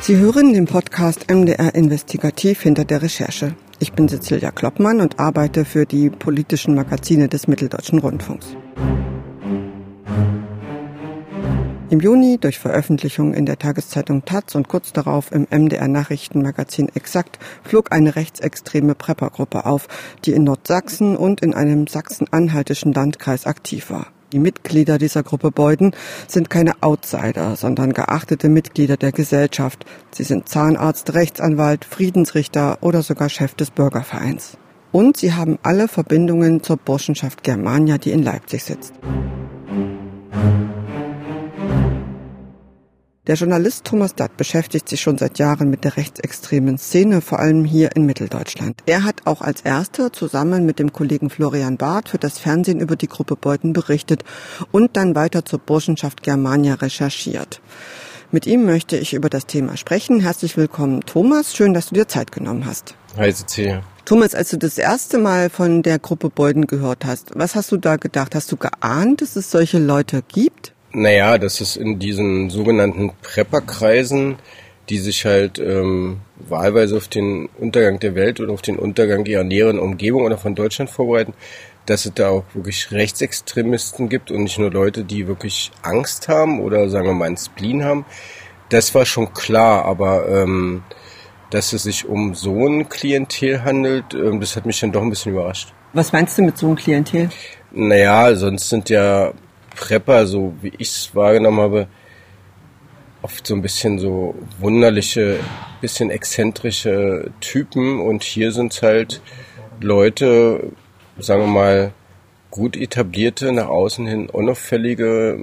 Sie hören den Podcast MDR Investigativ hinter der Recherche. Ich bin Sicilia Kloppmann und arbeite für die politischen Magazine des Mitteldeutschen Rundfunks. Im Juni durch Veröffentlichung in der Tageszeitung Taz und kurz darauf im MDR Nachrichtenmagazin Exakt flog eine rechtsextreme Preppergruppe auf, die in Nordsachsen und in einem sachsen-anhaltischen Landkreis aktiv war. Die Mitglieder dieser Gruppe Beuden sind keine Outsider, sondern geachtete Mitglieder der Gesellschaft. Sie sind Zahnarzt, Rechtsanwalt, Friedensrichter oder sogar Chef des Bürgervereins. Und sie haben alle Verbindungen zur Burschenschaft Germania, die in Leipzig sitzt. Der Journalist Thomas Datt beschäftigt sich schon seit Jahren mit der rechtsextremen Szene, vor allem hier in Mitteldeutschland. Er hat auch als Erster zusammen mit dem Kollegen Florian Barth für das Fernsehen über die Gruppe Beuden berichtet und dann weiter zur Burschenschaft Germania recherchiert. Mit ihm möchte ich über das Thema sprechen. Herzlich willkommen, Thomas. Schön, dass du dir Zeit genommen hast. Hi, Cecilia. Thomas, als du das erste Mal von der Gruppe Beuden gehört hast, was hast du da gedacht? Hast du geahnt, dass es solche Leute gibt? Naja, dass es in diesen sogenannten Prepperkreisen, die sich halt wahlweise auf den Untergang der Welt oder auf den Untergang ihrer näheren Umgebung oder von Deutschland vorbereiten, dass es da auch wirklich Rechtsextremisten gibt und nicht nur Leute, die wirklich Angst haben oder sagen wir mal einen Spleen haben. Das war schon klar, aber dass es sich um so ein Klientel handelt, das hat mich dann doch ein bisschen überrascht. Was meinst du mit so einem Klientel? Naja, sonst sind ja Prepper, so wie ich es wahrgenommen habe, oft so ein bisschen so wunderliche, bisschen exzentrische Typen und hier sind es halt Leute, sagen wir mal, gut etablierte, nach außen hin unauffällige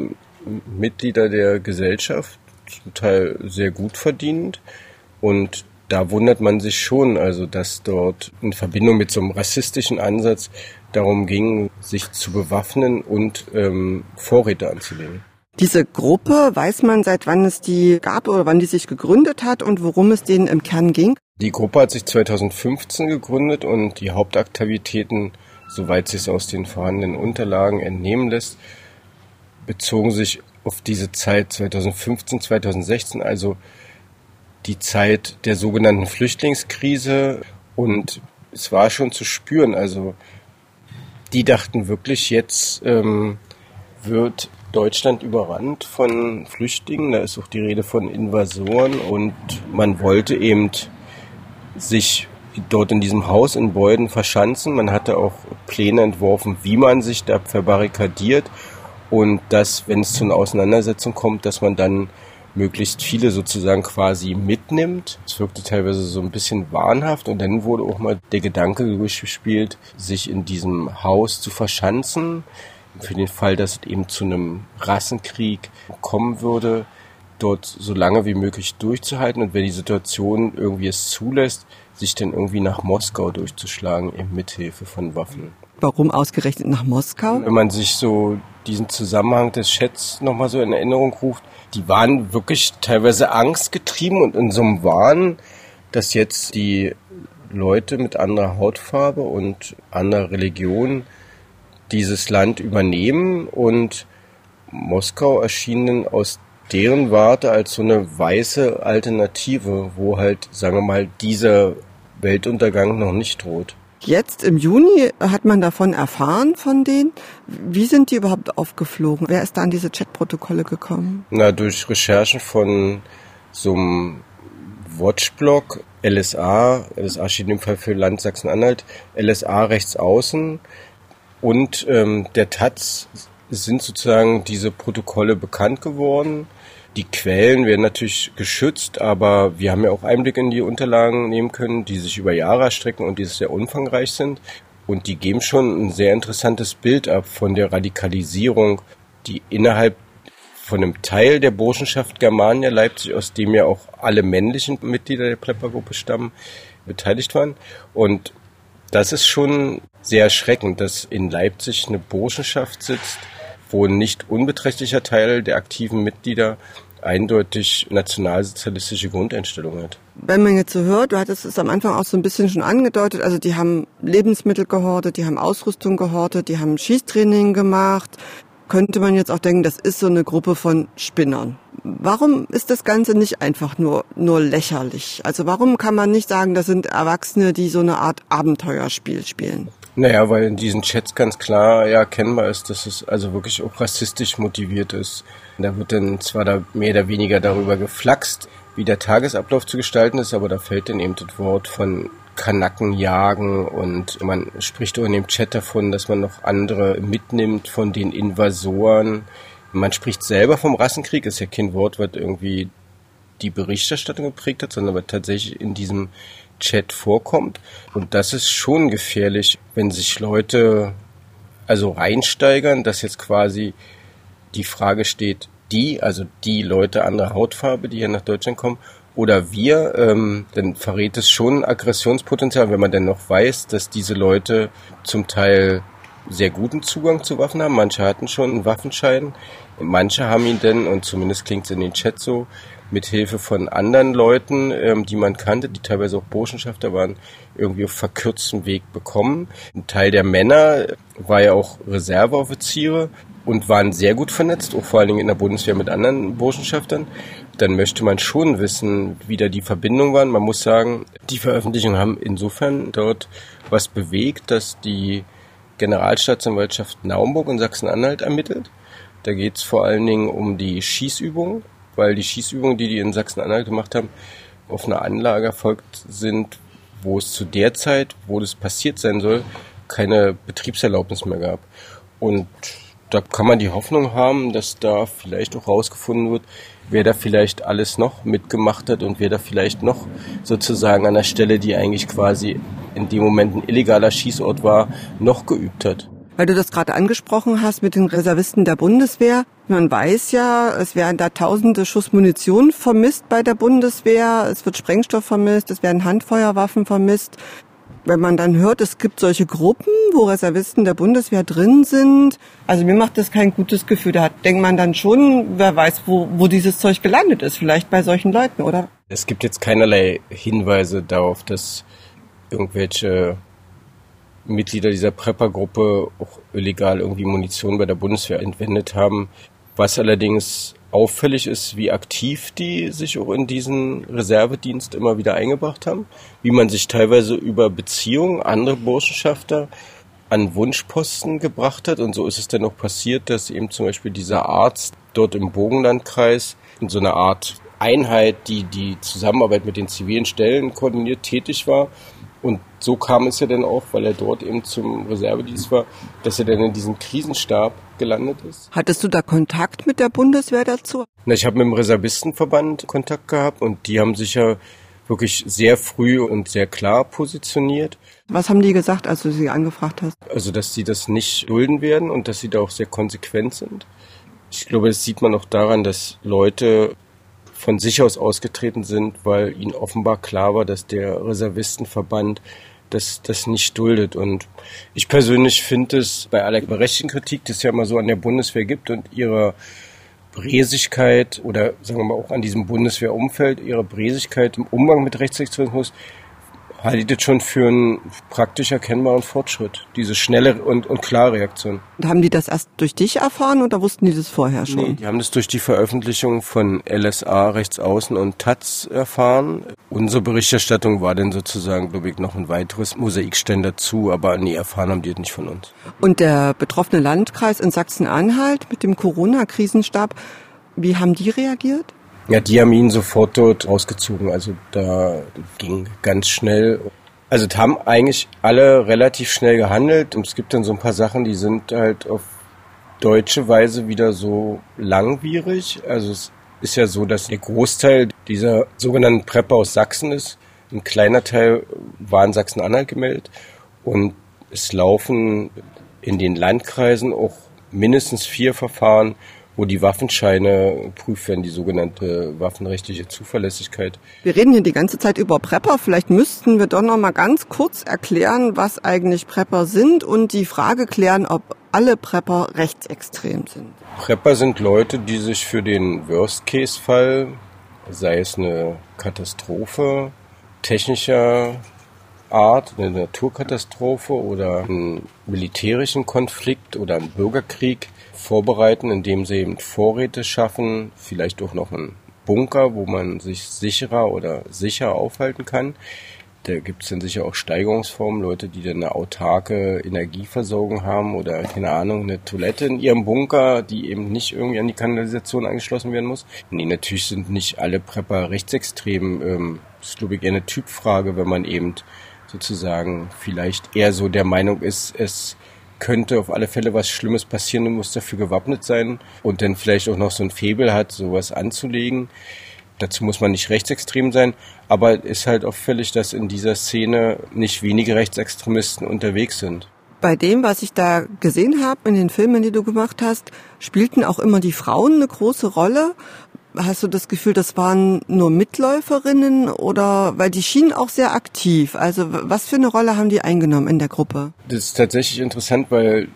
Mitglieder der Gesellschaft, zum Teil sehr gut verdient und da wundert man sich schon, also dass dort in Verbindung mit so einem rassistischen Ansatz darum ging, sich zu bewaffnen und Vorräte anzulegen. Diese Gruppe, weiß man, seit wann es die gab oder wann die sich gegründet hat und worum es denen im Kern ging? Die Gruppe hat sich 2015 gegründet und die Hauptaktivitäten, soweit sich aus den vorhandenen Unterlagen entnehmen lässt, bezogen sich auf diese Zeit 2015, 2016, also die Zeit der sogenannten Flüchtlingskrise und es war schon zu spüren, also die dachten wirklich, jetzt wird Deutschland überrannt von Flüchtlingen, da ist auch die Rede von Invasoren und man wollte eben sich dort in diesem Haus in Beuden verschanzen, man hatte auch Pläne entworfen, wie man sich da verbarrikadiert und dass, wenn es zu einer Auseinandersetzung kommt, dass man dann möglichst viele sozusagen quasi mitnimmt. Es wirkte teilweise so ein bisschen wahnhaft und dann wurde auch mal der Gedanke gespielt, sich in diesem Haus zu verschanzen. Für den Fall, dass es eben zu einem Rassenkrieg kommen würde, dort so lange wie möglich durchzuhalten und wenn die Situation irgendwie es zulässt, sich dann irgendwie nach Moskau durchzuschlagen, eben mithilfe von Waffen. Warum ausgerechnet nach Moskau? Wenn man sich so diesen Zusammenhang des Chats nochmal so in Erinnerung ruft, die waren wirklich teilweise angstgetrieben und in so einem Wahn, dass jetzt die Leute mit anderer Hautfarbe und anderer Religion dieses Land übernehmen und Moskau erschien dann aus deren Warte als so eine weiße Alternative, wo halt, sagen wir mal, dieser Weltuntergang noch nicht droht. Jetzt im Juni hat man davon erfahren, von denen. Wie sind die überhaupt aufgeflogen? Wer ist da an diese Chatprotokolle gekommen? Na, durch Recherchen von so einem Watchblog, LSA steht im Fall für Land Sachsen-Anhalt, LSA rechts außen und der Taz sind sozusagen diese Protokolle bekannt geworden. Die Quellen werden natürlich geschützt, aber wir haben ja auch Einblick in die Unterlagen nehmen können, die sich über Jahre erstrecken und die sehr umfangreich sind. Und die geben schon ein sehr interessantes Bild ab von der Radikalisierung, die innerhalb von einem Teil der Burschenschaft Germania Leipzig, aus dem ja auch alle männlichen Mitglieder der Preppergruppe stammen, beteiligt waren. Und das ist schon sehr erschreckend, dass in Leipzig eine Burschenschaft sitzt, wo ein nicht unbeträchtlicher Teil der aktiven Mitglieder eindeutig nationalsozialistische Grundeinstellung hat. Wenn man jetzt so hört, du hattest es am Anfang auch so ein bisschen schon angedeutet, also die haben Lebensmittel gehortet, die haben Ausrüstung gehortet, die haben Schießtraining gemacht. Könnte man jetzt auch denken, das ist so eine Gruppe von Spinnern. Warum ist das Ganze nicht einfach nur lächerlich? Also warum kann man nicht sagen, das sind Erwachsene, die so eine Art Abenteuerspiel spielen? Naja, weil in diesen Chats ganz klar erkennbar ist, dass es also wirklich auch rassistisch motiviert ist. Da wird dann zwar da mehr oder weniger darüber geflaxt, wie der Tagesablauf zu gestalten ist, aber da fällt dann eben das Wort von Kanaken jagen und man spricht auch in dem Chat davon, dass man noch andere mitnimmt von den Invasoren. Man spricht selber vom Rassenkrieg, ist ja kein Wort, was irgendwie die Berichterstattung geprägt hat, sondern was tatsächlich in diesem Chat vorkommt. Und das ist schon gefährlich, wenn sich Leute also reinsteigern, dass jetzt quasi die Frage steht, die Leute anderer Hautfarbe, die hier nach Deutschland kommen, oder wir, dann verrät es schon Aggressionspotenzial, wenn man dann noch weiß, dass diese Leute zum Teil sehr guten Zugang zu Waffen haben. Manche hatten schon einen Waffenschein, manche haben ihn denn, und zumindest klingt es in den Chats so, mit Hilfe von anderen Leuten, die man kannte, die teilweise auch Burschenschafter waren, irgendwie auf verkürzten Weg bekommen. Ein Teil der Männer war ja auch Reserveoffiziere und waren sehr gut vernetzt, auch vor allen Dingen in der Bundeswehr mit anderen Burschenschaftern. Dann möchte man schon wissen, wie da die Verbindungen waren. Man muss sagen, die Veröffentlichungen haben insofern dort was bewegt, dass die Generalstaatsanwaltschaft Naumburg in Sachsen-Anhalt ermittelt. Da geht es vor allen Dingen um die Schießübungen, weil die Schießübungen, die in Sachsen-Anhalt gemacht haben, auf einer Anlage erfolgt sind, wo es zu der Zeit, wo das passiert sein soll, keine Betriebserlaubnis mehr gab. Und da kann man die Hoffnung haben, dass da vielleicht auch rausgefunden wird, wer da vielleicht alles noch mitgemacht hat und wer da vielleicht noch sozusagen an der Stelle, die eigentlich quasi in dem Moment ein illegaler Schießort war, noch geübt hat. Weil du das gerade angesprochen hast mit den Reservisten der Bundeswehr. Man weiß ja, es werden da tausende Schuss Munition vermisst bei der Bundeswehr. Es wird Sprengstoff vermisst, es werden Handfeuerwaffen vermisst. Wenn man dann hört, es gibt solche Gruppen, wo Reservisten der Bundeswehr drin sind. Also mir macht das kein gutes Gefühl. Da denkt man dann schon, wer weiß, wo dieses Zeug gelandet ist. Vielleicht bei solchen Leuten, oder? Es gibt jetzt keinerlei Hinweise darauf, dass irgendwelche Mitglieder dieser Prepper-Gruppe auch illegal irgendwie Munition bei der Bundeswehr entwendet haben. Was allerdings auffällig ist, wie aktiv die sich auch in diesen Reservedienst immer wieder eingebracht haben, wie man sich teilweise über Beziehungen andere Burschenschafter an Wunschposten gebracht hat. Und so ist es dann auch passiert, dass eben zum Beispiel dieser Arzt dort im Burgenlandkreis in so einer Art Einheit, die Zusammenarbeit mit den zivilen Stellen koordiniert, tätig war. Und so kam es ja dann auch, weil er dort eben zum Reservedienst war, dass er dann in diesem Krisenstab gelandet ist. Hattest du da Kontakt mit der Bundeswehr dazu? Na, ich habe mit dem Reservistenverband Kontakt gehabt und die haben sich ja wirklich sehr früh und sehr klar positioniert. Was haben die gesagt, als du sie angefragt hast? Also, dass sie das nicht dulden werden und dass sie da auch sehr konsequent sind. Ich glaube, das sieht man auch daran, dass Leute von sich aus ausgetreten sind, weil ihnen offenbar klar war, dass der Reservistenverband das nicht duldet. Und ich persönlich finde es bei aller berechtigten Kritik, die es ja immer so an der Bundeswehr gibt und ihrer Bresigkeit oder sagen wir mal auch an diesem Bundeswehrumfeld, ihrer Bresigkeit im Umgang mit Rechtsextremismus, halte ich das schon für einen praktisch erkennbaren Fortschritt, diese schnelle und klare Reaktion. Und haben die das erst durch dich erfahren oder wussten die das vorher schon? Nee, die haben das durch die Veröffentlichung von LSA rechts außen und Taz erfahren. Unsere Berichterstattung war dann sozusagen, glaube ich, noch ein weiteres Mosaikstein dazu, aber nee, erfahren haben die das nicht von uns. Und der betroffene Landkreis in Sachsen-Anhalt mit dem Corona-Krisenstab, wie haben die reagiert? Ja, die haben ihn sofort dort rausgezogen, also da ging ganz schnell. Also da haben eigentlich alle relativ schnell gehandelt und es gibt dann so ein paar Sachen, die sind halt auf deutsche Weise wieder so langwierig. Also es ist ja so, dass der Großteil dieser sogenannten Prepper aus Sachsen ist. Ein kleiner Teil war in Sachsen-Anhalt gemeldet und es laufen in den Landkreisen auch mindestens 4 Verfahren, wo die Waffenscheine prüft werden, die sogenannte waffenrechtliche Zuverlässigkeit. Wir reden hier die ganze Zeit über Prepper. Vielleicht müssten wir doch noch mal ganz kurz erklären, was eigentlich Prepper sind und die Frage klären, ob alle Prepper rechtsextrem sind. Prepper sind Leute, die sich für den Worst-Case-Fall, sei es eine Katastrophe technischer Art, eine Naturkatastrophe oder einen militärischen Konflikt oder einen Bürgerkrieg vorbereiten, indem sie eben Vorräte schaffen, vielleicht auch noch einen Bunker, wo man sich sicher aufhalten kann. Da gibt es dann sicher auch Steigerungsformen, Leute, die dann eine autarke Energieversorgung haben oder, keine Ahnung, eine Toilette in ihrem Bunker, die eben nicht irgendwie an die Kanalisation angeschlossen werden muss. Nee, natürlich sind nicht alle Prepper rechtsextrem. Das ist, glaube ich, eher eine Typfrage, wenn man eben sozusagen vielleicht eher so der Meinung ist, es könnte auf alle Fälle was Schlimmes passieren, du musst dafür gewappnet sein und dann vielleicht auch noch so ein Faible hat, sowas anzulegen. Dazu muss man nicht rechtsextrem sein, aber ist halt auffällig, dass in dieser Szene nicht wenige Rechtsextremisten unterwegs sind. Bei dem, was ich da gesehen habe in den Filmen, die du gemacht hast, spielten auch immer die Frauen eine große Rolle. Hast du das Gefühl, das waren nur Mitläuferinnen oder, weil die schienen auch sehr aktiv. Also was für eine Rolle haben die eingenommen in der Gruppe? Das ist tatsächlich interessant, weil,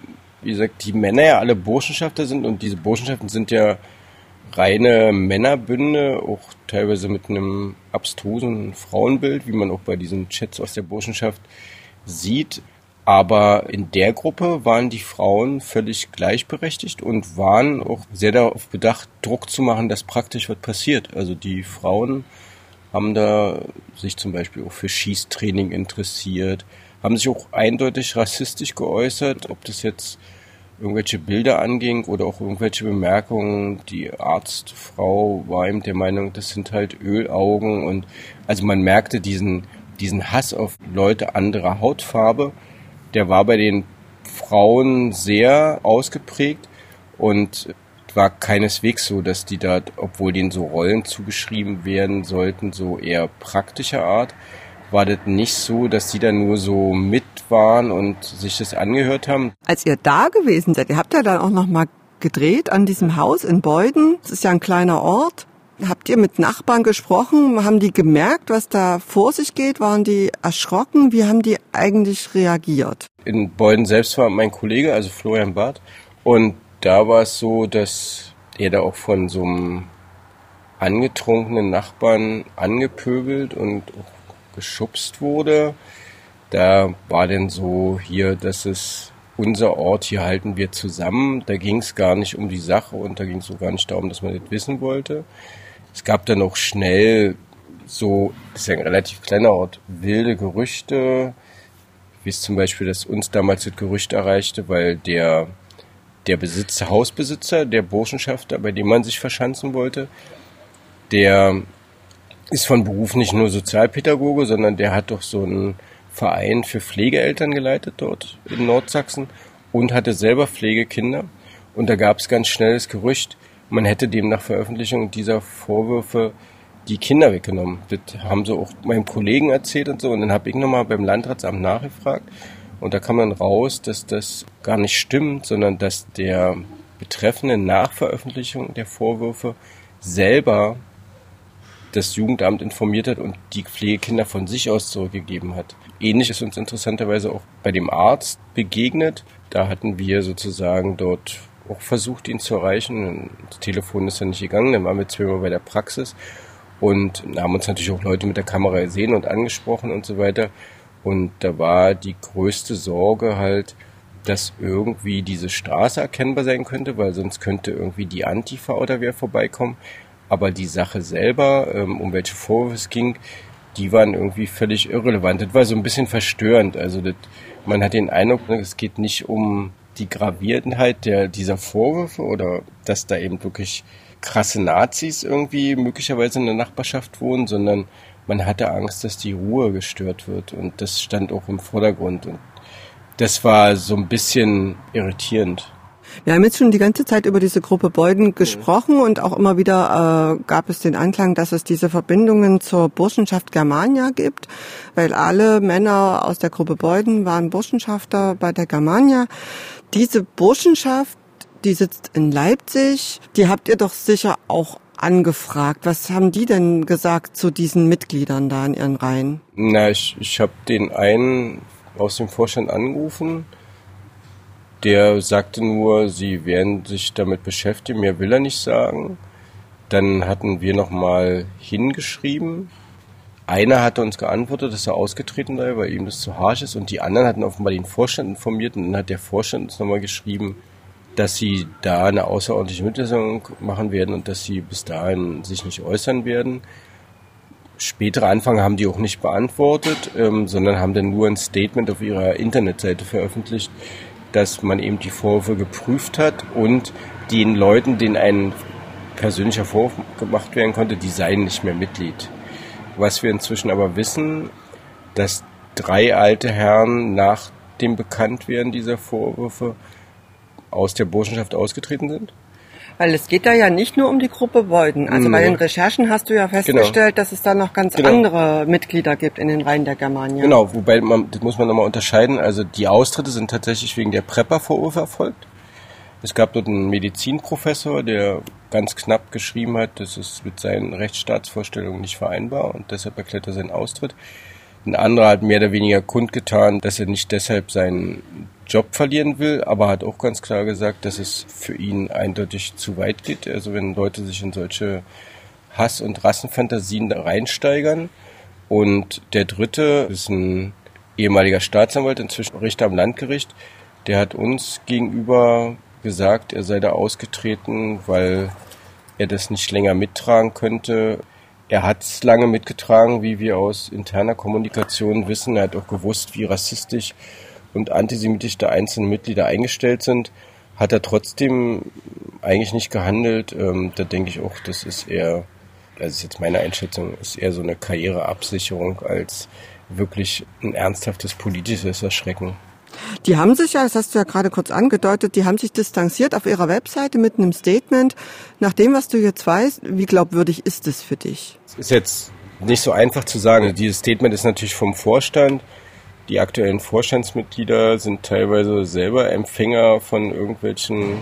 wie gesagt, die Männer ja alle Burschenschafter sind und diese Burschenschaften sind ja reine Männerbünde, auch teilweise mit einem abstrusen Frauenbild, wie man auch bei diesen Chats aus der Burschenschaft sieht. Aber in der Gruppe waren die Frauen völlig gleichberechtigt und waren auch sehr darauf bedacht, Druck zu machen, dass praktisch was passiert. Also die Frauen haben da sich zum Beispiel auch für Schießtraining interessiert, haben sich auch eindeutig rassistisch geäußert, ob das jetzt irgendwelche Bilder anging oder auch irgendwelche Bemerkungen. Die Arztfrau war eben der Meinung, das sind halt Ölaugen und also man merkte diesen Hass auf Leute anderer Hautfarbe. Der war bei den Frauen sehr ausgeprägt und war keineswegs so, dass die da, obwohl denen so Rollen zugeschrieben werden sollten, so eher praktischer Art, war das nicht so, dass die da nur so mit waren und sich das angehört haben. Als ihr da gewesen seid, ihr habt ja dann auch nochmal gedreht an diesem Haus in Beuden. Das ist ja ein kleiner Ort. Habt ihr mit Nachbarn gesprochen? Haben die gemerkt, was da vor sich geht? Waren die erschrocken? Wie haben die eigentlich reagiert? In Beuden selbst war mein Kollege, also Florian Barth. Und da war es so, dass er da auch von so einem angetrunkenen Nachbarn angepöbelt und auch geschubst wurde. Da war denn so hier, dass es unser Ort, hier halten wir zusammen. Da ging es gar nicht um die Sache und da ging es auch gar nicht darum, dass man das wissen wollte. Es gab dann auch schnell so, das ist ja ein relativ kleiner Ort, wilde Gerüchte. Wie es zum Beispiel, dass uns damals das Gerücht erreichte, weil der Besitzer, Hausbesitzer, der Burschenschafter, bei dem man sich verschanzen wollte, der ist von Beruf nicht nur Sozialpädagoge, sondern der hat doch so einen Verein für Pflegeeltern geleitet dort in Nordsachsen und hatte selber Pflegekinder. Und da gab es ganz schnell das Gerücht, man hätte dem nach Veröffentlichung dieser Vorwürfe die Kinder weggenommen. Das haben sie auch meinem Kollegen erzählt und so. Und dann habe ich nochmal beim Landratsamt nachgefragt. Und da kam dann raus, dass das gar nicht stimmt, sondern dass der Betreffende nach Veröffentlichung der Vorwürfe selber das Jugendamt informiert hat und die Pflegekinder von sich aus zurückgegeben hat. Ähnlich ist uns interessanterweise auch bei dem Arzt begegnet. Da hatten wir sozusagen dort auch versucht, ihn zu erreichen. Das Telefon ist dann nicht gegangen, dann waren wir 2 Mal bei der Praxis und haben uns natürlich auch Leute mit der Kamera gesehen und angesprochen und so weiter. Und da war die größte Sorge halt, dass irgendwie diese Straße erkennbar sein könnte, weil sonst könnte irgendwie die Antifa oder wer vorbeikommen. Aber die Sache selber, um welche Vorwürfe es ging, die waren irgendwie völlig irrelevant. Das war so ein bisschen verstörend. Also das, man hat den Eindruck, es geht nicht um die Graviertheit dieser Vorwürfe oder dass da eben wirklich krasse Nazis irgendwie möglicherweise in der Nachbarschaft wohnen, sondern man hatte Angst, dass die Ruhe gestört wird und das stand auch im Vordergrund und das war so ein bisschen irritierend. Wir haben jetzt schon die ganze Zeit über diese Gruppe Beuden gesprochen und auch immer wieder gab es den Anklang, dass es diese Verbindungen zur Burschenschaft Germania gibt, weil alle Männer aus der Gruppe Beuden waren Burschenschafter bei der Germania. Diese Burschenschaft, die sitzt in Leipzig. Die habt ihr doch sicher auch angefragt. Was haben die denn gesagt zu diesen Mitgliedern da in ihren Reihen? Na, ich habe den einen aus dem Vorstand angerufen. Der sagte nur, sie werden sich damit beschäftigen. Mehr will er nicht sagen. Dann hatten wir nochmal hingeschrieben. Einer hatte uns geantwortet, dass er ausgetreten sei, weil ihm das zu harsch ist. Und die anderen hatten offenbar den Vorstand informiert. Und dann hat der Vorstand uns nochmal geschrieben, dass sie da eine außerordentliche Mitteilung machen werden und dass sie bis dahin sich nicht äußern werden. Spätere Anfragen haben die auch nicht beantwortet, sondern haben dann nur ein Statement auf ihrer Internetseite veröffentlicht, dass man eben die Vorwürfe geprüft hat und den Leuten, denen ein persönlicher Vorwurf gemacht werden konnte, die seien nicht mehr Mitglied. Was wir inzwischen aber wissen, dass 3 alte Herren nach dem Bekanntwerden dieser Vorwürfe aus der Burschenschaft ausgetreten sind. Weil es geht da ja nicht nur um die Gruppe Beuden. Also bei den Recherchen hast du ja festgestellt, dass es da noch ganz andere Mitglieder gibt in den Reihen der Germania. Genau, wobei das muss man nochmal unterscheiden. Also die Austritte sind tatsächlich wegen der Prepper-Vorwürfe erfolgt. Es gab dort einen Medizinprofessor, der ganz knapp geschrieben hat, das ist mit seinen Rechtsstaatsvorstellungen nicht vereinbar und deshalb erklärt er seinen Austritt. Ein anderer hat mehr oder weniger kundgetan, dass er nicht deshalb seinen Job verlieren will, aber hat auch ganz klar gesagt, dass es für ihn eindeutig zu weit geht. Also wenn Leute sich in solche Hass- und Rassenfantasien reinsteigern. Und der dritte ist ein ehemaliger Staatsanwalt, inzwischen Richter am Landgericht. Der hat uns gegenüber gesagt, er sei da ausgetreten, weil er das nicht länger mittragen könnte. Er hat es lange mitgetragen, wie wir aus interner Kommunikation wissen. Er hat auch gewusst, wie rassistisch und antisemitisch da einzelne Mitglieder eingestellt sind, hat er trotzdem eigentlich nicht gehandelt. Da denke ich auch, das ist eher, das ist jetzt meine Einschätzung, ist eher so eine Karriereabsicherung als wirklich ein ernsthaftes politisches Erschrecken. Die haben sich ja, das hast du ja gerade kurz angedeutet, die haben sich distanziert auf ihrer Webseite mit einem Statement. Nach dem, was du jetzt weißt, wie glaubwürdig ist es für dich? Es ist jetzt nicht so einfach zu sagen. Dieses Statement ist natürlich vom Vorstand. Die aktuellen Vorstandsmitglieder sind teilweise selber Empfänger von irgendwelchen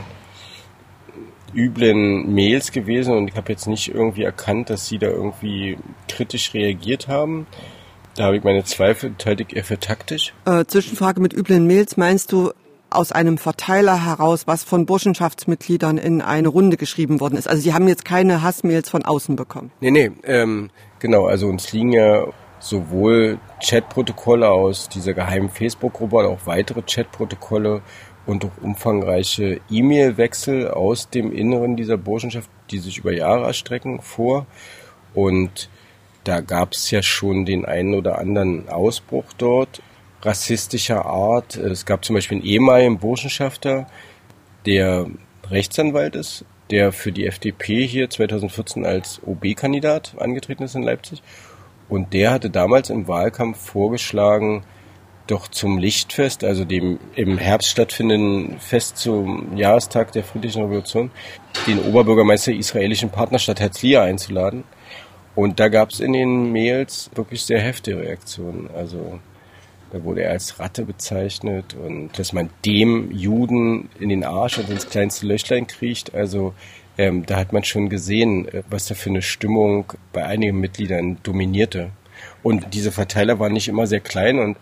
üblen Mails gewesen und ich habe jetzt nicht irgendwie erkannt, dass sie da irgendwie kritisch reagiert haben. Da habe ich meine Zweifel, halte ich eher für taktisch. Zwischenfrage mit üblen Mails, meinst du aus einem Verteiler heraus, was von Burschenschaftsmitgliedern in eine Runde geschrieben worden ist? Also sie haben jetzt keine Hassmails von außen bekommen? Nee, genau, also uns liegen ja sowohl Chatprotokolle aus dieser geheimen Facebook-Gruppe, aber auch weitere Chatprotokolle und auch umfangreiche E-Mail-Wechsel aus dem Inneren dieser Burschenschaft, die sich über Jahre erstrecken, vor. Und da gab es ja schon den einen oder anderen Ausbruch dort, rassistischer Art. Es gab zum Beispiel einen ehemaligen Burschenschafter, der Rechtsanwalt ist, der für die FDP hier 2014 als OB-Kandidat angetreten ist in Leipzig. Und der hatte damals im Wahlkampf vorgeschlagen, doch zum Lichtfest, also dem im Herbst stattfindenden Fest zum Jahrestag der Friedlichen Revolution, den Oberbürgermeister der israelischen Partnerstadt Herzliya einzuladen. Und da gab es in den Mails wirklich sehr heftige Reaktionen. Also da wurde er als Ratte bezeichnet und dass man dem Juden in den Arsch und ins kleinste Löchlein kriecht, also da hat man schon gesehen, was da für eine Stimmung bei einigen Mitgliedern dominierte. Und diese Verteiler waren nicht immer sehr klein und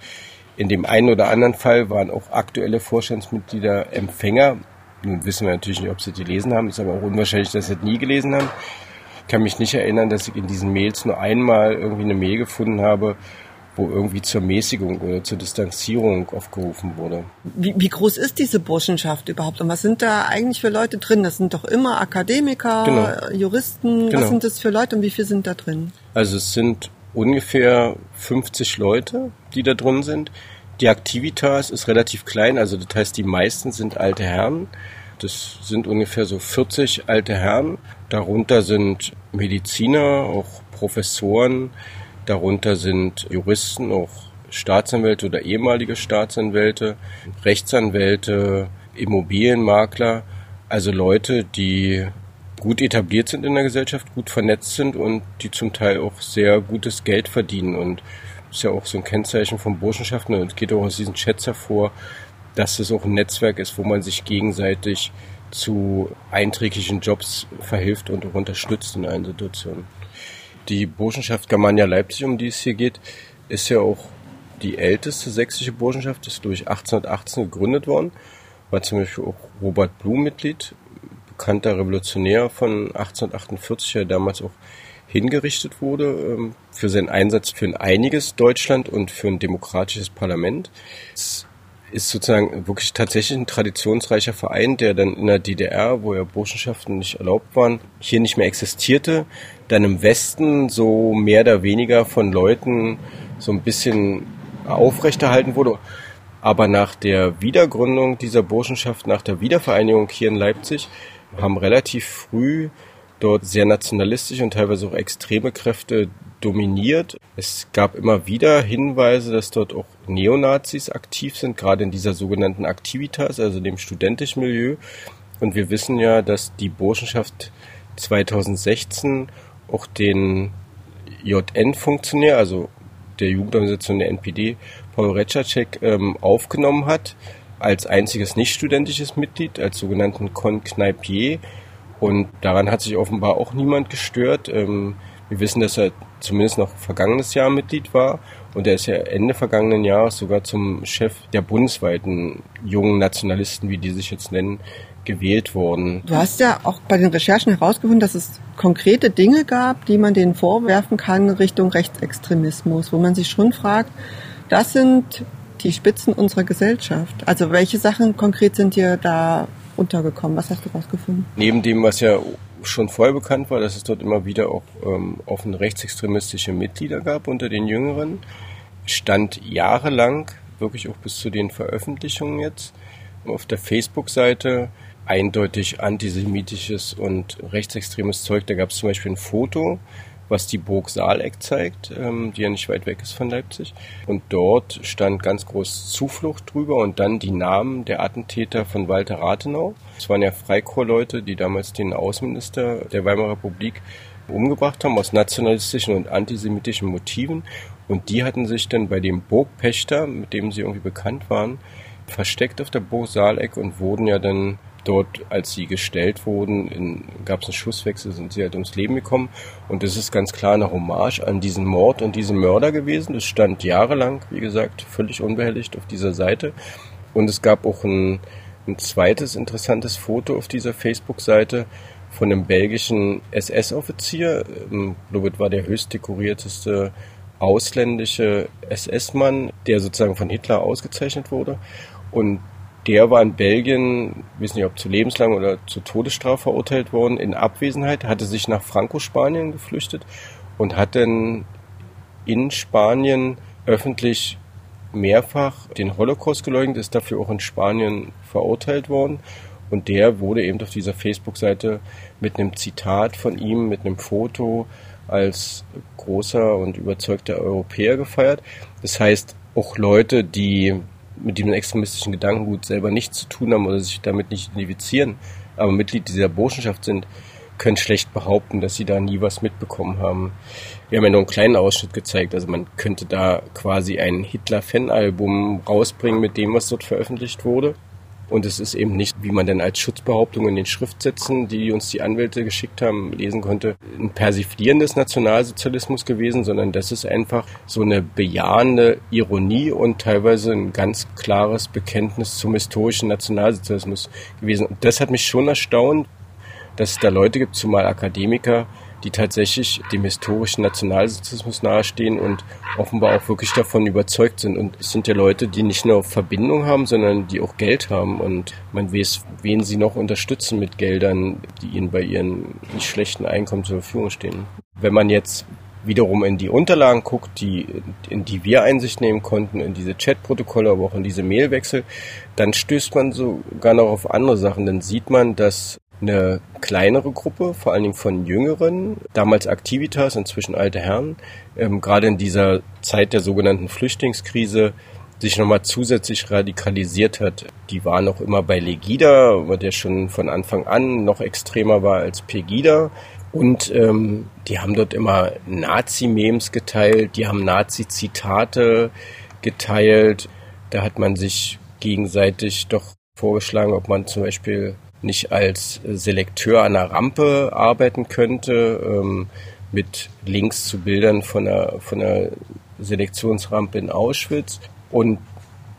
in dem einen oder anderen Fall waren auch aktuelle Vorstandsmitglieder Empfänger. Nun wissen wir natürlich nicht, ob sie die gelesen haben, ist aber auch unwahrscheinlich, dass sie das nie gelesen haben. Ich kann mich nicht erinnern, dass ich in diesen Mails nur einmal irgendwie eine Mail gefunden habe, wo irgendwie zur Mäßigung oder zur Distanzierung aufgerufen wurde. Wie groß ist diese Burschenschaft überhaupt? Und was sind da eigentlich für Leute drin? Das sind doch immer Akademiker, genau. Juristen. Genau. Was sind das für Leute und wie viele sind da drin? Also es sind ungefähr 50 Leute, die da drin sind. Die Aktivitas ist relativ klein, also das heißt, die meisten sind alte Herren. Das sind ungefähr so 40 alte Herren. Darunter sind Mediziner, auch Professoren, darunter sind Juristen, auch Staatsanwälte oder ehemalige Staatsanwälte, Rechtsanwälte, Immobilienmakler, also Leute, die gut etabliert sind in der Gesellschaft, gut vernetzt sind und die zum Teil auch sehr gutes Geld verdienen. Und das ist ja auch so ein Kennzeichen von Burschenschaften und geht auch aus diesen Chats hervor, dass es auch ein Netzwerk ist, wo man sich gegenseitig zu einträglichen Jobs verhilft und auch unterstützt in allen Situationen. Die Burschenschaft Germania Leipzig, um die es hier geht, ist ja auch die älteste sächsische Burschenschaft, ist durch 1818 gegründet worden, war zum Beispiel auch Robert Blum Mitglied, bekannter Revolutionär von 1848, der damals auch hingerichtet wurde für seinen Einsatz für ein einiges Deutschland und für ein demokratisches Parlament. Es ist sozusagen wirklich tatsächlich ein traditionsreicher Verein, der dann in der DDR, wo ja Burschenschaften nicht erlaubt waren, hier nicht mehr existierte, dann im Westen so mehr oder weniger von Leuten so ein bisschen aufrechterhalten wurde. Aber nach der Wiedergründung dieser Burschenschaft, nach der Wiedervereinigung hier in Leipzig, haben relativ früh dort sehr nationalistisch und teilweise auch extreme Kräfte dominiert. Es gab immer wieder Hinweise, dass dort auch Neonazis aktiv sind, gerade in dieser sogenannten Aktivitas, also dem studentischen Milieu. Und wir wissen ja, dass die Burschenschaft 2016 auch den JN-Funktionär, also der Jugendorganisation der NPD, Paul Rzehaczek, aufgenommen hat, als einziges nicht-studentisches Mitglied, als sogenannten Konkneipier. Und daran hat sich offenbar auch niemand gestört. Wir wissen, dass er zumindest noch vergangenes Jahr Mitglied war. Und er ist ja Ende vergangenen Jahres sogar zum Chef der bundesweiten jungen Nationalisten, wie die sich jetzt nennen, gewählt worden. Du hast ja auch bei den Recherchen herausgefunden, dass es konkrete Dinge gab, die man denen vorwerfen kann Richtung Rechtsextremismus, wo man sich schon fragt, das sind die Spitzen unserer Gesellschaft. Also welche Sachen konkret sind dir da untergekommen? Was hast du rausgefunden? Neben dem, was ja schon vorher bekannt war, dass es dort immer wieder auch offene rechtsextremistische Mitglieder gab unter den Jüngeren, stand jahrelang, wirklich auch bis zu den Veröffentlichungen jetzt, auf der Facebook-Seite eindeutig antisemitisches und rechtsextremes Zeug. Da gab es zum Beispiel ein Foto, was die Burg Saaleck zeigt, die ja nicht weit weg ist von Leipzig. Und dort stand ganz groß Zuflucht drüber und dann die Namen der Attentäter von Walter Rathenau. Das waren ja Freikorps-Leute, die damals den Außenminister der Weimarer Republik umgebracht haben, aus nationalistischen und antisemitischen Motiven. Und die hatten sich dann bei dem Burgpächter, mit dem sie irgendwie bekannt waren, versteckt auf der Burg Saaleck und wurden ja dann dort, als sie gestellt wurden, gab es einen Schusswechsel, sind sie halt ums Leben gekommen. Und das ist ganz klar eine Hommage an diesen Mord und diesen Mörder gewesen. Das stand jahrelang, wie gesagt, völlig unbehelligt auf dieser Seite. Und es gab auch ein zweites interessantes Foto auf dieser Facebook-Seite von einem belgischen SS-Offizier. Ich glaube, das war der höchst dekorierteste ausländische SS-Mann, der sozusagen von Hitler ausgezeichnet wurde. Und der war in Belgien, ich weiß nicht, ob zu lebenslang oder zur Todesstrafe verurteilt worden, in Abwesenheit, hatte sich nach Franco-Spanien geflüchtet und hat dann in Spanien öffentlich mehrfach den Holocaust geleugnet, ist dafür auch in Spanien verurteilt worden. Und der wurde eben auf dieser Facebook-Seite mit einem Zitat von ihm, mit einem Foto als großer und überzeugter Europäer gefeiert. Das heißt, auch Leute, die mit diesem extremistischen Gedankengut selber nichts zu tun haben oder sich damit nicht identifizieren, aber Mitglied dieser Burschenschaft sind, können schlecht behaupten, dass sie da nie was mitbekommen haben. Wir haben ja nur einen kleinen Ausschnitt gezeigt, also man könnte da quasi ein Hitler-Fan-Album rausbringen mit dem, was dort veröffentlicht wurde. Und es ist eben nicht, wie man denn als Schutzbehauptung in den Schriftsätzen, die uns die Anwälte geschickt haben, lesen konnte, ein Persiflieren des Nationalsozialismus gewesen, sondern das ist einfach so eine bejahende Ironie und teilweise ein ganz klares Bekenntnis zum historischen Nationalsozialismus gewesen. Und das hat mich schon erstaunt, dass es da Leute gibt, zumal Akademiker, die tatsächlich dem historischen Nationalsozialismus nahestehen und offenbar auch wirklich davon überzeugt sind. Und es sind ja Leute, die nicht nur Verbindung haben, sondern die auch Geld haben. Und man weiß, wen sie noch unterstützen mit Geldern, die ihnen bei ihren nicht schlechten Einkommen zur Verfügung stehen. Wenn man jetzt wiederum in die Unterlagen guckt, in die wir Einsicht nehmen konnten, in diese Chatprotokolle, aber auch in diese Mailwechsel, dann stößt man sogar noch auf andere Sachen. Dann sieht man, dass eine kleinere Gruppe, vor allen Dingen von Jüngeren, damals Aktivitas, inzwischen alte Herren, gerade in dieser Zeit der sogenannten Flüchtlingskrise sich nochmal zusätzlich radikalisiert hat. Die waren auch immer bei Legida, der schon von Anfang an noch extremer war als Pegida. Und die haben dort immer Nazi-Memes geteilt, die haben Nazi-Zitate geteilt. Da hat man sich gegenseitig doch vorgeschlagen, ob man zum Beispiel nicht als Selekteur an der Rampe arbeiten könnte, mit Links zu Bildern von einer Selektionsrampe in Auschwitz. Und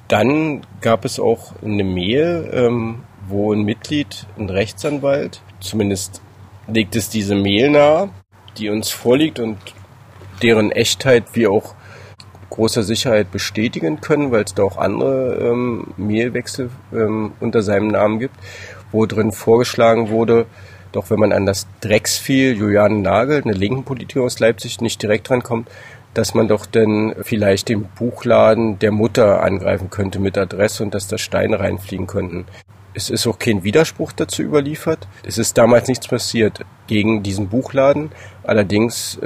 dann gab es auch eine Mail, wo ein Mitglied, ein Rechtsanwalt, zumindest legt es diese Mail nahe, die uns vorliegt und deren Echtheit wir auch großer Sicherheit bestätigen können, weil es da auch andere Mailwechsel unter seinem Namen gibt, wo drin vorgeschlagen wurde, doch wenn man an das Drecksvieh Julian Nagel, eine linken Politiker aus Leipzig, nicht direkt rankommt, dass man doch dann vielleicht den Buchladen der Mutter angreifen könnte mit Adresse und dass da Steine reinfliegen könnten. Es ist auch kein Widerspruch dazu überliefert. Es ist damals nichts passiert gegen diesen Buchladen. Allerdings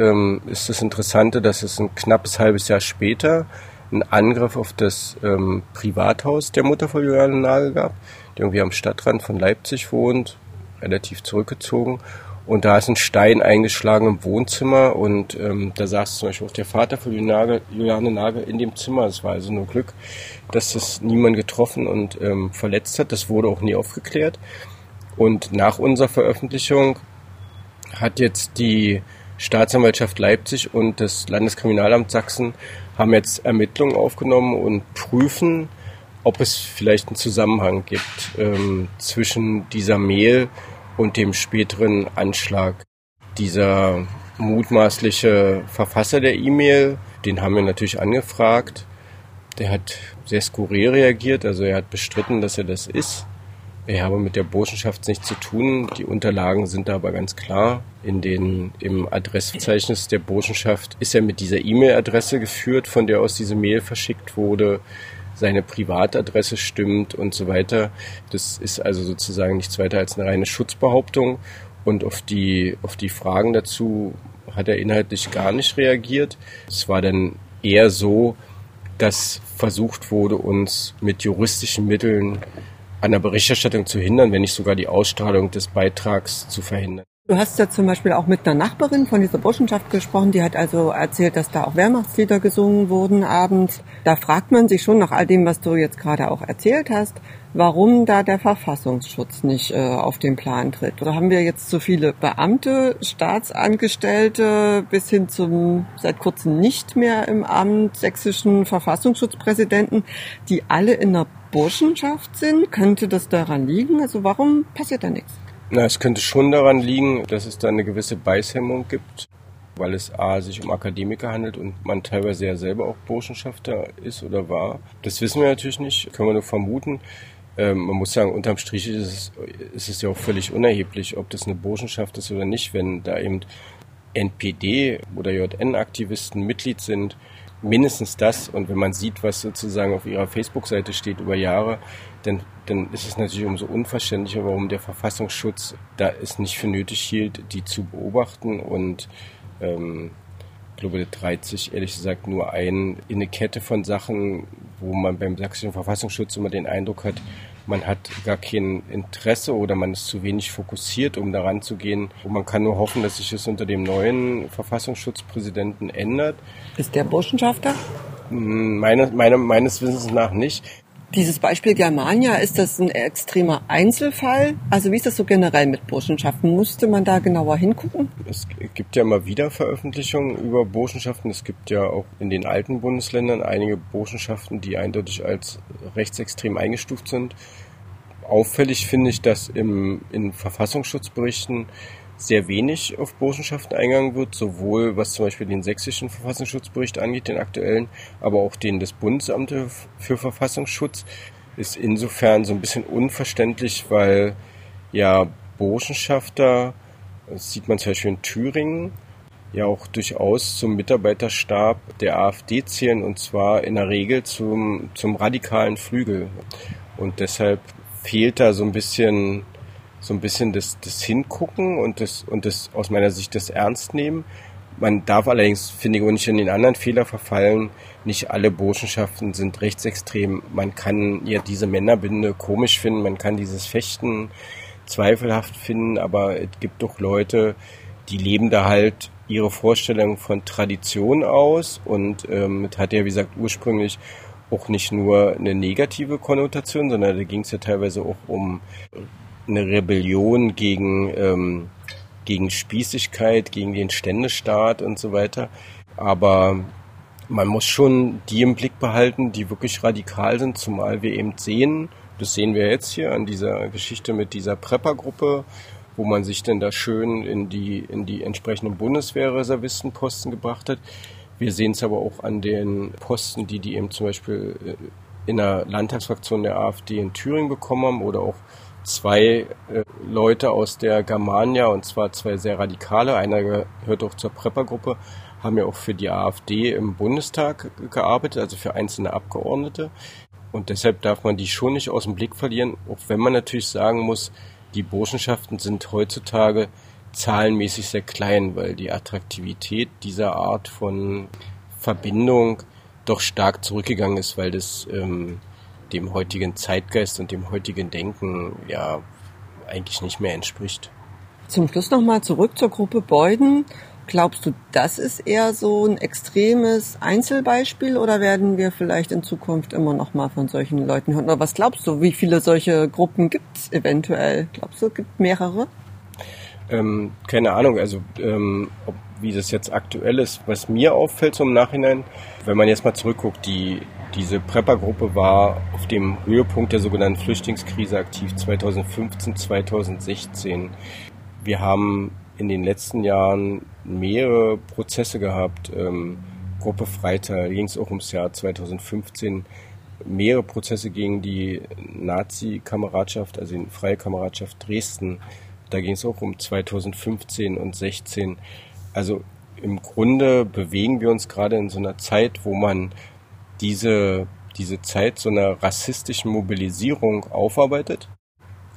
ist das Interessante, dass es ein knappes halbes Jahr später einen Angriff auf das Privathaus der Mutter von Julian Nagel gab, die irgendwie am Stadtrand von Leipzig wohnt, relativ zurückgezogen. Und da ist ein Stein eingeschlagen im Wohnzimmer und da saß zum Beispiel auch der Vater von Juliane Nagel in dem Zimmer. Es war also nur Glück, dass das niemand getroffen und verletzt hat. Das wurde auch nie aufgeklärt. Und nach unserer Veröffentlichung hat jetzt die Staatsanwaltschaft Leipzig und das Landeskriminalamt Sachsen haben jetzt Ermittlungen aufgenommen und prüfen, ob es vielleicht einen Zusammenhang gibt zwischen dieser Mail und dem späteren Anschlag. Dieser mutmaßliche Verfasser der E-Mail, den haben wir natürlich angefragt. Der hat sehr skurril reagiert, also er hat bestritten, dass er das ist. Er habe mit der Burschenschaft nichts zu tun. Die Unterlagen sind da aber ganz klar. Im Adressverzeichnis der Burschenschaft ist er mit dieser E-Mail-Adresse geführt, von der aus diese Mail verschickt wurde. Seine Privatadresse stimmt und so weiter. Das ist also sozusagen nichts weiter als eine reine Schutzbehauptung. Und auf die Fragen dazu hat er inhaltlich gar nicht reagiert. Es war dann eher so, dass versucht wurde, uns mit juristischen Mitteln an der Berichterstattung zu hindern, wenn nicht sogar die Ausstrahlung des Beitrags zu verhindern. Du hast ja zum Beispiel auch mit einer Nachbarin von dieser Burschenschaft gesprochen, die hat also erzählt, dass da auch Wehrmachtslieder gesungen wurden abends. Da fragt man sich schon nach all dem, was du jetzt gerade auch erzählt hast, warum da der Verfassungsschutz nicht auf den Plan tritt. Oder haben wir jetzt so viele Beamte, Staatsangestellte bis hin zum seit kurzem nicht mehr im Amt sächsischen Verfassungsschutzpräsidenten, die alle in der Burschenschaft sind? Könnte das daran liegen? Also warum passiert da nichts? Na, es könnte schon daran liegen, dass es da eine gewisse Beißhemmung gibt, weil es sich um Akademiker handelt und man teilweise ja selber auch Burschenschafter ist oder war. Das wissen wir natürlich nicht, können wir nur vermuten. Man muss sagen, unterm Strich ist es ja auch völlig unerheblich, ob das eine Burschenschaft ist oder nicht, wenn da eben NPD oder JN-Aktivisten Mitglied sind. Mindestens das. Und wenn man sieht, was sozusagen auf ihrer Facebook-Seite steht über Jahre, dann ist es natürlich umso unverständlicher, warum der Verfassungsschutz da es nicht für nötig hielt, die zu beobachten. Und ich glaube, das reiht sich ehrlich gesagt nur ein in eine Kette von Sachen, wo man beim sächsischen Verfassungsschutz immer den Eindruck hat, man hat gar kein Interesse oder man ist zu wenig fokussiert, um daran zu gehen. Und man kann nur hoffen, dass sich das unter dem neuen Verfassungsschutzpräsidenten ändert. Ist der Burschenschafter? Meines Wissens nach nicht. Dieses Beispiel Germania, ist das ein extremer Einzelfall? Also wie ist das so generell mit Burschenschaften? Musste man da genauer hingucken? Es gibt ja immer wieder Veröffentlichungen über Burschenschaften. Es gibt ja auch in den alten Bundesländern einige Burschenschaften, die eindeutig als rechtsextrem eingestuft sind. Auffällig finde ich, dass in Verfassungsschutzberichten sehr wenig auf Burschenschaften eingegangen wird, sowohl was zum Beispiel den sächsischen Verfassungsschutzbericht angeht, den aktuellen, aber auch den des Bundesamtes für Verfassungsschutz. Ist insofern so ein bisschen unverständlich, weil ja Burschenschafter, das sieht man zum Beispiel in Thüringen, ja auch durchaus zum Mitarbeiterstab der AfD zählen und zwar in der Regel zum radikalen Flügel. Und deshalb fehlt da so ein bisschen das Hingucken und das aus meiner Sicht das Ernstnehmen. Man darf allerdings, finde ich, auch nicht in den anderen Fehler verfallen. Nicht alle Burschenschaften sind rechtsextrem. Man kann ja diese Männerbinde komisch finden, man kann dieses Fechten zweifelhaft finden, aber es gibt doch Leute, die leben da halt ihre Vorstellung von Tradition aus und es hat ja, wie gesagt, ursprünglich auch nicht nur eine negative Konnotation, sondern da ging es ja teilweise auch um eine Rebellion gegen Spießigkeit, gegen den Ständestaat und so weiter. Aber man muss schon die im Blick behalten, die wirklich radikal sind, zumal wir eben sehen, das sehen wir jetzt hier an dieser Geschichte mit dieser Prepper-Gruppe, wo man sich denn da schön in die entsprechenden Bundeswehrreservistenposten gebracht hat. Wir sehen es aber auch an den Posten, die eben zum Beispiel in der Landtagsfraktion der AfD in Thüringen bekommen haben, oder auch zwei Leute aus der Germania, und zwar zwei sehr radikale, einer gehört auch zur Prepper-Gruppe, haben ja auch für die AfD im Bundestag gearbeitet, also für einzelne Abgeordnete. Und deshalb darf man die schon nicht aus dem Blick verlieren, auch wenn man natürlich sagen muss, die Burschenschaften sind heutzutage zahlenmäßig sehr klein, weil die Attraktivität dieser Art von Verbindung doch stark zurückgegangen ist, weil das dem heutigen Zeitgeist und dem heutigen Denken ja eigentlich nicht mehr entspricht. Zum Schluss nochmal zurück zur Gruppe Beuden. Glaubst du, das ist eher so ein extremes Einzelbeispiel, oder werden wir vielleicht in Zukunft immer noch mal von solchen Leuten hören? Oder was glaubst du, wie viele solche Gruppen gibt es eventuell? Glaubst du, gibt mehrere? Keine Ahnung, also wie das jetzt aktuell ist. Was mir auffällt so im Nachhinein, wenn man jetzt mal zurückguckt, diese Prepper-Gruppe war auf dem Höhepunkt der sogenannten Flüchtlingskrise aktiv 2015, 2016. Wir haben in den letzten Jahren mehrere Prozesse gehabt. Gruppe Freital, ging es auch ums Jahr 2015. Mehrere Prozesse gegen die Nazi-Kameradschaft, also die Freie Kameradschaft Dresden. Da ging es auch um 2015 und 2016. Also im Grunde bewegen wir uns gerade in so einer Zeit, wo man diese Zeit so einer rassistischen Mobilisierung aufarbeitet.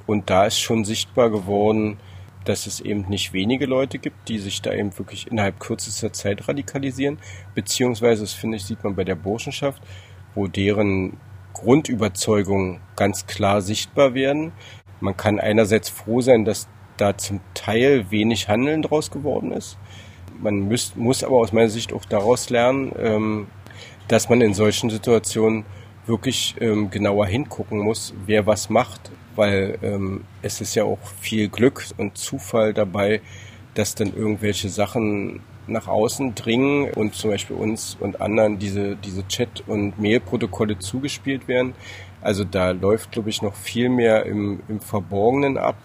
Und da ist schon sichtbar geworden, dass es eben nicht wenige Leute gibt, die sich da eben wirklich innerhalb kürzester Zeit radikalisieren, beziehungsweise, das finde ich, sieht man bei der Burschenschaft, wo deren Grundüberzeugungen ganz klar sichtbar werden. Man kann einerseits froh sein, dass da zum Teil wenig Handeln draus geworden ist. Man muss aber aus meiner Sicht auch daraus lernen, dass man in solchen Situationen wirklich genauer hingucken muss, wer was macht, weil es ist ja auch viel Glück und Zufall dabei, dass dann irgendwelche Sachen nach außen dringen und zum Beispiel uns und anderen diese Chat- und Mailprotokolle zugespielt werden. Also da läuft, glaube ich, noch viel mehr im Verborgenen ab.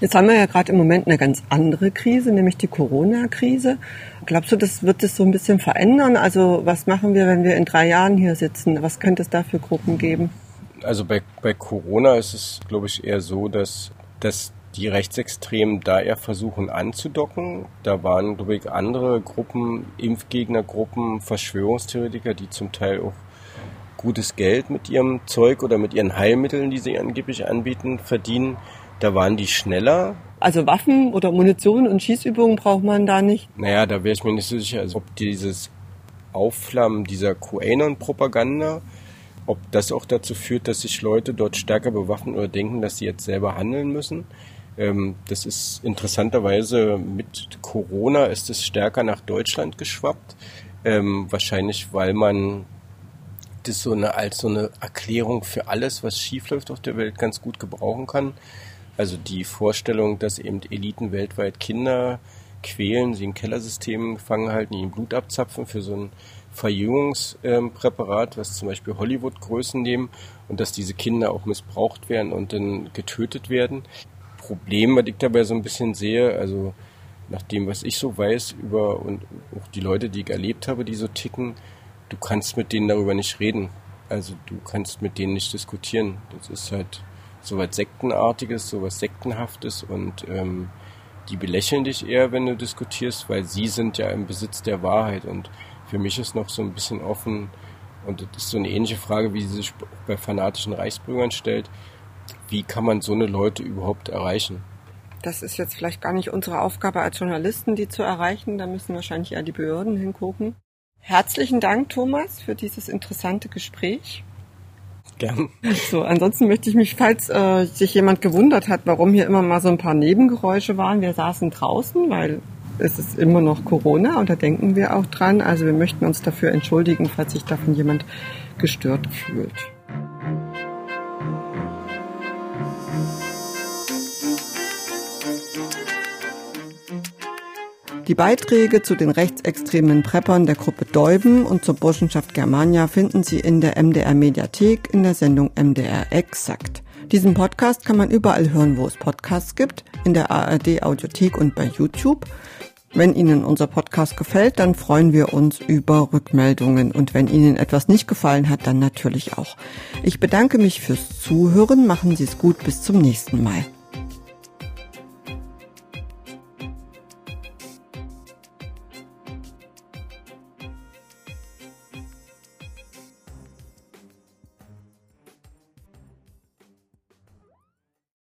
Jetzt haben wir ja gerade im Moment eine ganz andere Krise, nämlich die Corona-Krise. Glaubst du, das wird das so ein bisschen verändern? Also was machen wir, wenn wir in 3 Jahren hier sitzen? Was könnte es da für Gruppen geben? Also bei Corona ist es, glaube ich, eher so, dass die Rechtsextremen da eher versuchen anzudocken. Da waren, glaube ich, andere Gruppen, Impfgegnergruppen, Verschwörungstheoretiker, die zum Teil auch gutes Geld mit ihrem Zeug oder mit ihren Heilmitteln, die sie angeblich anbieten, verdienen, da waren die schneller. Also Waffen oder Munition und Schießübungen braucht man da nicht? Naja, da wäre ich mir nicht so sicher, also ob dieses Aufflammen dieser QAnon-Propaganda, ob das auch dazu führt, dass sich Leute dort stärker bewaffnen oder denken, dass sie jetzt selber handeln müssen. Das ist interessanterweise mit Corona ist es stärker nach Deutschland geschwappt. Wahrscheinlich, weil man das als so eine Erklärung für alles, was schiefläuft auf der Welt, ganz gut gebrauchen kann. Also die Vorstellung, dass eben Eliten weltweit Kinder quälen, sie in Kellersystemen gefangen halten, ihnen Blut abzapfen für so ein Verjüngungspräparat, was zum Beispiel Hollywood-Größen nehmen, und dass diese Kinder auch missbraucht werden und dann getötet werden. Problem, was ich dabei so ein bisschen sehe, also nach dem, was ich so weiß über und auch die Leute, die ich erlebt habe, die so ticken, du kannst mit denen darüber nicht reden. Also du kannst mit denen nicht diskutieren. Das ist halt so was Sektenartiges, so was Sektenhaftes, und die belächeln dich eher, wenn du diskutierst, weil sie sind ja im Besitz der Wahrheit. Und für mich ist noch so ein bisschen offen, und das ist so eine ähnliche Frage, wie sie sich bei fanatischen Reichsbürgern stellt, wie kann man so eine Leute überhaupt erreichen? Das ist jetzt vielleicht gar nicht unsere Aufgabe als Journalisten, die zu erreichen. Da müssen wahrscheinlich eher die Behörden hingucken. Herzlichen Dank, Thomas, für dieses interessante Gespräch. Gerne. So, ansonsten möchte ich mich, falls sich jemand gewundert hat, warum hier immer mal so ein paar Nebengeräusche waren, wir saßen draußen, weil es ist immer noch Corona und da denken wir auch dran. Also wir möchten uns dafür entschuldigen, falls sich davon jemand gestört fühlt. Die Beiträge zu den rechtsextremen Preppern der Gruppe Deuben und zur Burschenschaft Germania finden Sie in der MDR Mediathek in der Sendung MDR Exakt. Diesen Podcast kann man überall hören, wo es Podcasts gibt, in der ARD Audiothek und bei YouTube. Wenn Ihnen unser Podcast gefällt, dann freuen wir uns über Rückmeldungen. Und wenn Ihnen etwas nicht gefallen hat, dann natürlich auch. Ich bedanke mich fürs Zuhören. Machen Sie es gut. Bis zum nächsten Mal.